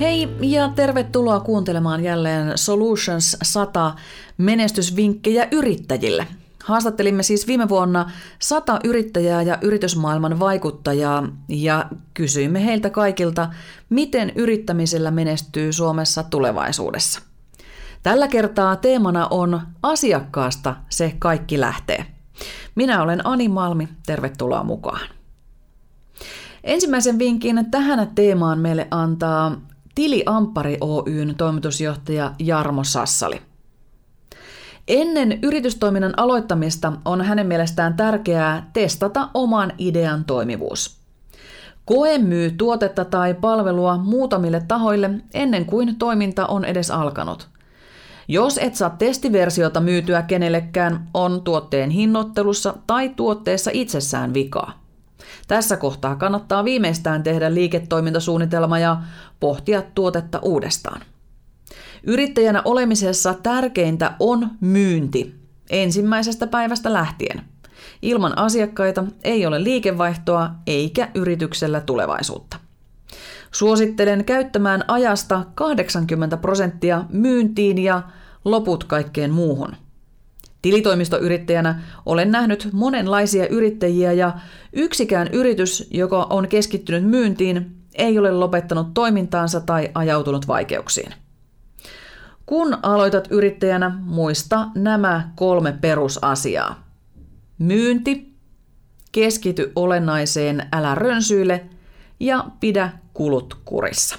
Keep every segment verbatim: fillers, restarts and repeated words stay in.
Hei ja tervetuloa kuuntelemaan jälleen Solutions sata menestysvinkkejä yrittäjille. Haastattelimme siis viime vuonna sata yrittäjää ja yritysmaailman vaikuttajaa ja kysyimme heiltä kaikilta, miten yrittämisellä menestyy Suomessa tulevaisuudessa. Tällä kertaa teemana on asiakkaasta se kaikki lähtee. Minä olen Ani Malmi, tervetuloa mukaan. Ensimmäisen vinkin tähän teemaan meille antaa Tili Amppari Oy:n toimitusjohtaja Jarmo Sassali. Ennen yritystoiminnan aloittamista on hänen mielestään tärkeää testata oman idean toimivuus. Koe myy tuotetta tai palvelua muutamille tahoille ennen kuin toiminta on edes alkanut. Jos et saa testiversiota myytyä kenellekään, on tuotteen hinnoittelussa tai tuotteessa itsessään vikaa. Tässä kohtaa kannattaa viimeistään tehdä liiketoimintasuunnitelma ja pohtia tuotetta uudestaan. Yrittäjänä olemisessa tärkeintä on myynti ensimmäisestä päivästä lähtien. Ilman asiakkaita ei ole liikevaihtoa eikä yrityksellä tulevaisuutta. Suosittelen käyttämään ajasta kahdeksankymmentä prosenttia myyntiin ja loput kaikkeen muuhun. Tilitoimistoyrittäjänä olen nähnyt monenlaisia yrittäjiä ja yksikään yritys, joka on keskittynyt myyntiin, ei ole lopettanut toimintaansa tai ajautunut vaikeuksiin. Kun aloitat yrittäjänä, muista nämä kolme perusasiaa. Myynti, keskity olennaiseen, älä rönsyile ja pidä kulut kurissa.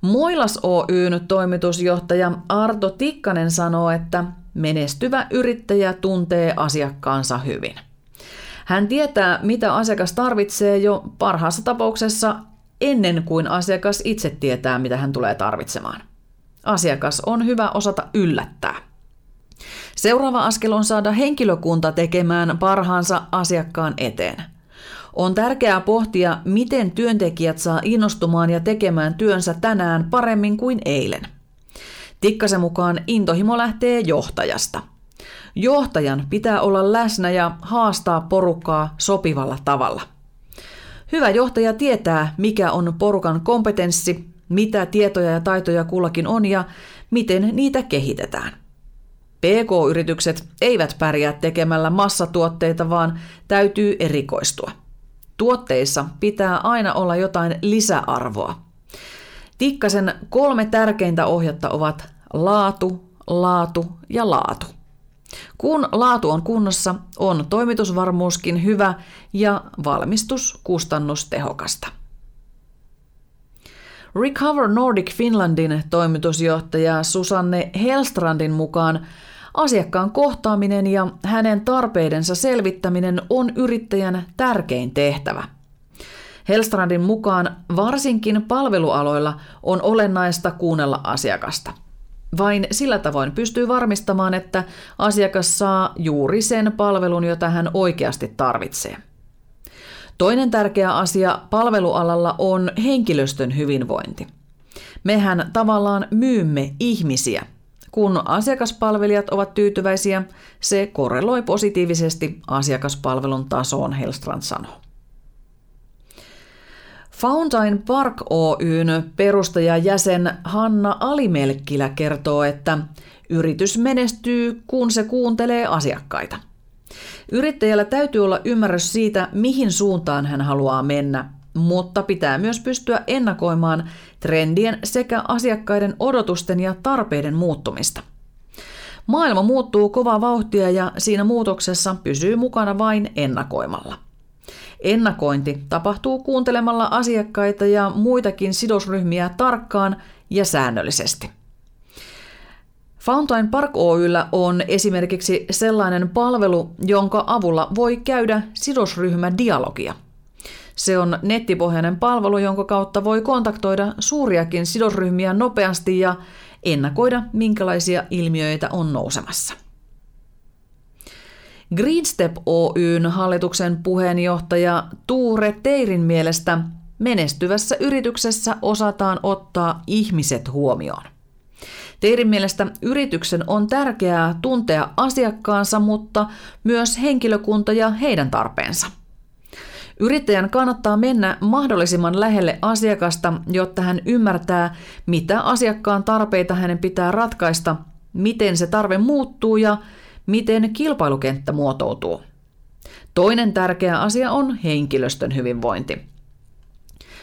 Muilas Oy:n toimitusjohtaja Arto Tikkanen sanoo, että menestyvä yrittäjä tuntee asiakkaansa hyvin. Hän tietää, mitä asiakas tarvitsee jo parhaassa tapauksessa ennen kuin asiakas itse tietää, mitä hän tulee tarvitsemaan. Asiakas on hyvä osata yllättää. Seuraava askel on saada henkilökunta tekemään parhaansa asiakkaan eteen. On tärkeää pohtia, miten työntekijät saa innostumaan ja tekemään työnsä tänään paremmin kuin eilen. Tikkasen mukaan intohimo lähtee johtajasta. Johtajan pitää olla läsnä ja haastaa porukkaa sopivalla tavalla. Hyvä johtaja tietää, mikä on porukan kompetenssi, mitä tietoja ja taitoja kullakin on ja miten niitä kehitetään. P K-yritykset eivät pärjää tekemällä massatuotteita, vaan täytyy erikoistua. Tuotteissa pitää aina olla jotain lisäarvoa. Tikkasen kolme tärkeintä ohjetta ovat laatu, laatu ja laatu. Kun laatu on kunnossa, on toimitusvarmuuskin hyvä ja valmistus kustannustehokasta. Recover Nordic Finlandin toimitusjohtaja Susanne Hellstrandin mukaan asiakkaan kohtaaminen ja hänen tarpeidensa selvittäminen on yrittäjän tärkein tehtävä. Hellstrandin mukaan varsinkin palvelualoilla on olennaista kuunnella asiakasta. Vain sillä tavoin pystyy varmistamaan, että asiakas saa juuri sen palvelun, jota hän oikeasti tarvitsee. Toinen tärkeä asia palvelualalla on henkilöstön hyvinvointi. Mehän tavallaan myymme ihmisiä. Kun asiakaspalvelijat ovat tyytyväisiä, se korreloi positiivisesti asiakaspalvelun tasoon, Hellstrand sanoo. Fountain Park Oy:n perustajajäsen Hanna Alimelkkilä kertoo, että yritys menestyy, kun se kuuntelee asiakkaita. Yrittäjällä täytyy olla ymmärrys siitä, mihin suuntaan hän haluaa mennä, mutta pitää myös pystyä ennakoimaan trendien sekä asiakkaiden odotusten ja tarpeiden muuttumista. Maailma muuttuu kovaa vauhtia ja siinä muutoksessa pysyy mukana vain ennakoimalla. Ennakointi tapahtuu kuuntelemalla asiakkaita ja muitakin sidosryhmiä tarkkaan ja säännöllisesti. Fountain Park Oy:llä on esimerkiksi sellainen palvelu, jonka avulla voi käydä sidosryhmädialogia. Se on nettipohjainen palvelu, jonka kautta voi kontaktoida suuriakin sidosryhmiä nopeasti ja ennakoida, minkälaisia ilmiöitä on nousemassa. Greenstep Oy:n hallituksen puheenjohtaja Tuure Teirin mielestä menestyvässä yrityksessä osataan ottaa ihmiset huomioon. Teirin mielestä yrityksen on tärkeää tuntea asiakkaansa, mutta myös henkilökunta ja heidän tarpeensa. Yrittäjän kannattaa mennä mahdollisimman lähelle asiakasta, jotta hän ymmärtää, mitä asiakkaan tarpeita hänen pitää ratkaista, miten se tarve muuttuu ja miten kilpailukenttä muotoutuu. Toinen tärkeä asia on henkilöstön hyvinvointi.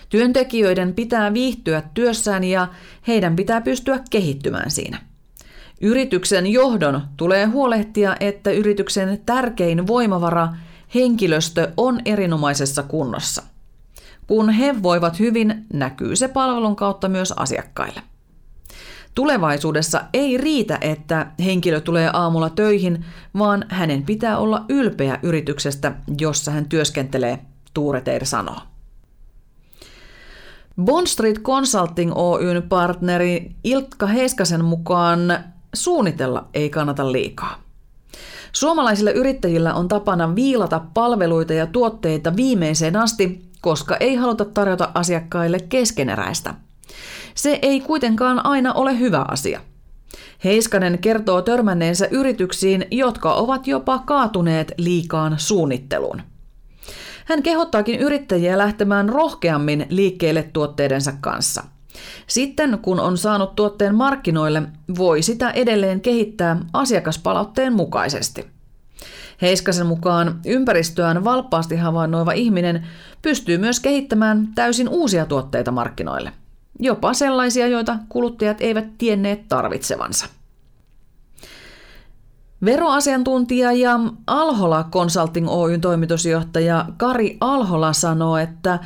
Työntekijöiden pitää viihtyä työssään ja heidän pitää pystyä kehittymään siinä. Yrityksen johdon tulee huolehtia, että yrityksen tärkein voimavara, henkilöstö, on erinomaisessa kunnossa. Kun he voivat hyvin, näkyy se palvelun kautta myös asiakkaille. Tulevaisuudessa ei riitä, että henkilö tulee aamulla töihin, vaan hänen pitää olla ylpeä yrityksestä, jossa hän työskentelee, Tuure Teir sanoo. Bond Street Consulting Oyn partneri Ilkka Heiskasen mukaan suunnitella ei kannata liikaa. Suomalaisilla yrittäjillä on tapana viilata palveluita ja tuotteita viimeiseen asti, koska ei haluta tarjota asiakkaille keskeneräistä. Se ei kuitenkaan aina ole hyvä asia. Heiskanen kertoo törmänneensä yrityksiin, jotka ovat jopa kaatuneet liikaan suunnitteluun. Hän kehottaakin yrittäjiä lähtemään rohkeammin liikkeelle tuotteidensa kanssa. Sitten kun on saanut tuotteen markkinoille, voi sitä edelleen kehittää asiakaspalautteen mukaisesti. Heiskasen mukaan ympäristöään valppaasti havainnoiva ihminen pystyy myös kehittämään täysin uusia tuotteita markkinoille. Jopa sellaisia, joita kuluttajat eivät tienneet tarvitsevansa. Veroasiantuntija ja Alhola Consulting Oyn toimitusjohtaja Kari Alhola sanoo, että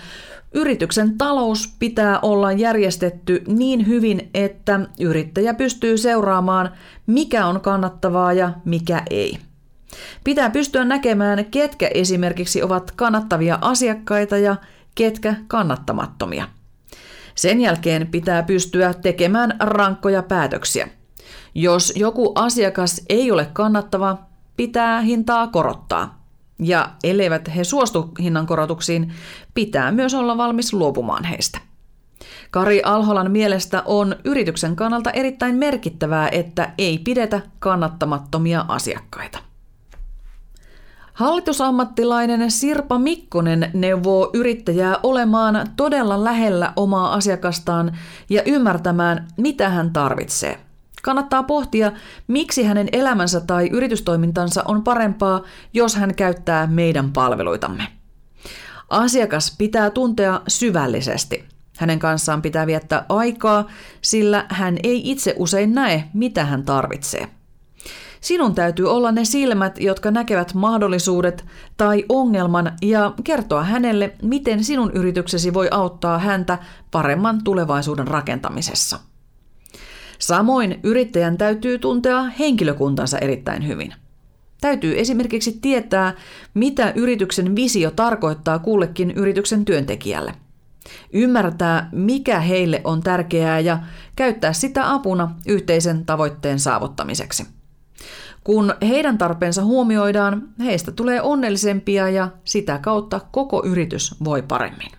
yrityksen talous pitää olla järjestetty niin hyvin, että yrittäjä pystyy seuraamaan, mikä on kannattavaa ja mikä ei. Pitää pystyä näkemään, ketkä esimerkiksi ovat kannattavia asiakkaita ja ketkä kannattamattomia. Sen jälkeen pitää pystyä tekemään rankkoja päätöksiä. Jos joku asiakas ei ole kannattava, pitää hintaa korottaa. Ja elleivät he suostu hinnankorotuksiin, pitää myös olla valmis luopumaan heistä. Kari Alholan mielestä on yrityksen kannalta erittäin merkittävää, että ei pidetä kannattamattomia asiakkaita. Hallitusammattilainen Sirpa Mikkonen neuvoo yrittäjää olemaan todella lähellä omaa asiakastaan ja ymmärtämään, mitä hän tarvitsee. Kannattaa pohtia, miksi hänen elämänsä tai yritystoimintansa on parempaa, jos hän käyttää meidän palveluitamme. Asiakas pitää tuntea syvällisesti. Hänen kanssaan pitää viettää aikaa, sillä hän ei itse usein näe, mitä hän tarvitsee. Sinun täytyy olla ne silmät, jotka näkevät mahdollisuudet tai ongelman ja kertoa hänelle, miten sinun yrityksesi voi auttaa häntä paremman tulevaisuuden rakentamisessa. Samoin yrittäjän täytyy tuntea henkilökuntansa erittäin hyvin. Täytyy esimerkiksi tietää, mitä yrityksen visio tarkoittaa kullekin yrityksen työntekijälle. Ymmärtää, mikä heille on tärkeää ja käyttää sitä apuna yhteisen tavoitteen saavuttamiseksi. Kun heidän tarpeensa huomioidaan, heistä tulee onnellisempia ja sitä kautta koko yritys voi paremmin.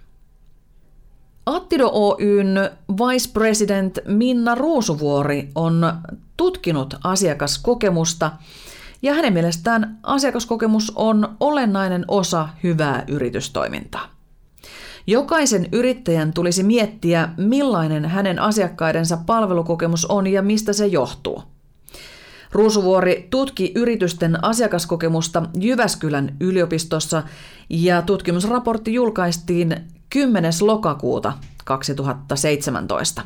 Attido Oyn vice president Minna Ruusuvuori on tutkinut asiakaskokemusta ja hänen mielestään asiakaskokemus on olennainen osa hyvää yritystoimintaa. Jokaisen yrittäjän tulisi miettiä, millainen hänen asiakkaidensa palvelukokemus on ja mistä se johtuu. Ruusuvuori tutki yritysten asiakaskokemusta Jyväskylän yliopistossa ja tutkimusraportti julkaistiin kymmenes lokakuuta kaksituhattaseitsemäntoista.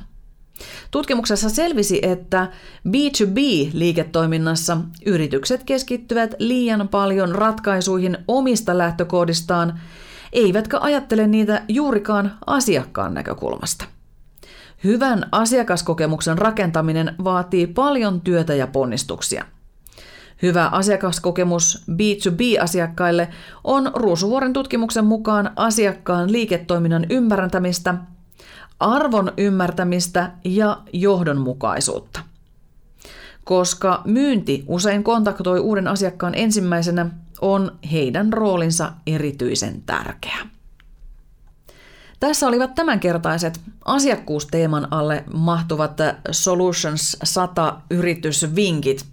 Tutkimuksessa selvisi, että B two B -liiketoiminnassa yritykset keskittyvät liian paljon ratkaisuihin omista lähtökohdistaan, eivätkä ajattele niitä juurikaan asiakkaan näkökulmasta. Hyvän asiakaskokemuksen rakentaminen vaatii paljon työtä ja ponnistuksia. Hyvä asiakaskokemus B two B -asiakkaille on Ruusuvuoren tutkimuksen mukaan asiakkaan liiketoiminnan ymmärtämistä, arvon ymmärtämistä ja johdonmukaisuutta. Koska myynti usein kontaktoi uuden asiakkaan ensimmäisenä, on heidän roolinsa erityisen tärkeä. Tässä olivat tämänkertaiset asiakkuusteeman alle mahtuvat Solutions sata yritysvinkit.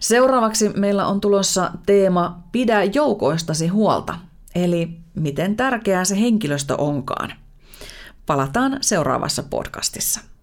Seuraavaksi meillä on tulossa teema Pidä joukoistasi huolta, eli miten tärkeää se henkilöstö onkaan. Palataan seuraavassa podcastissa.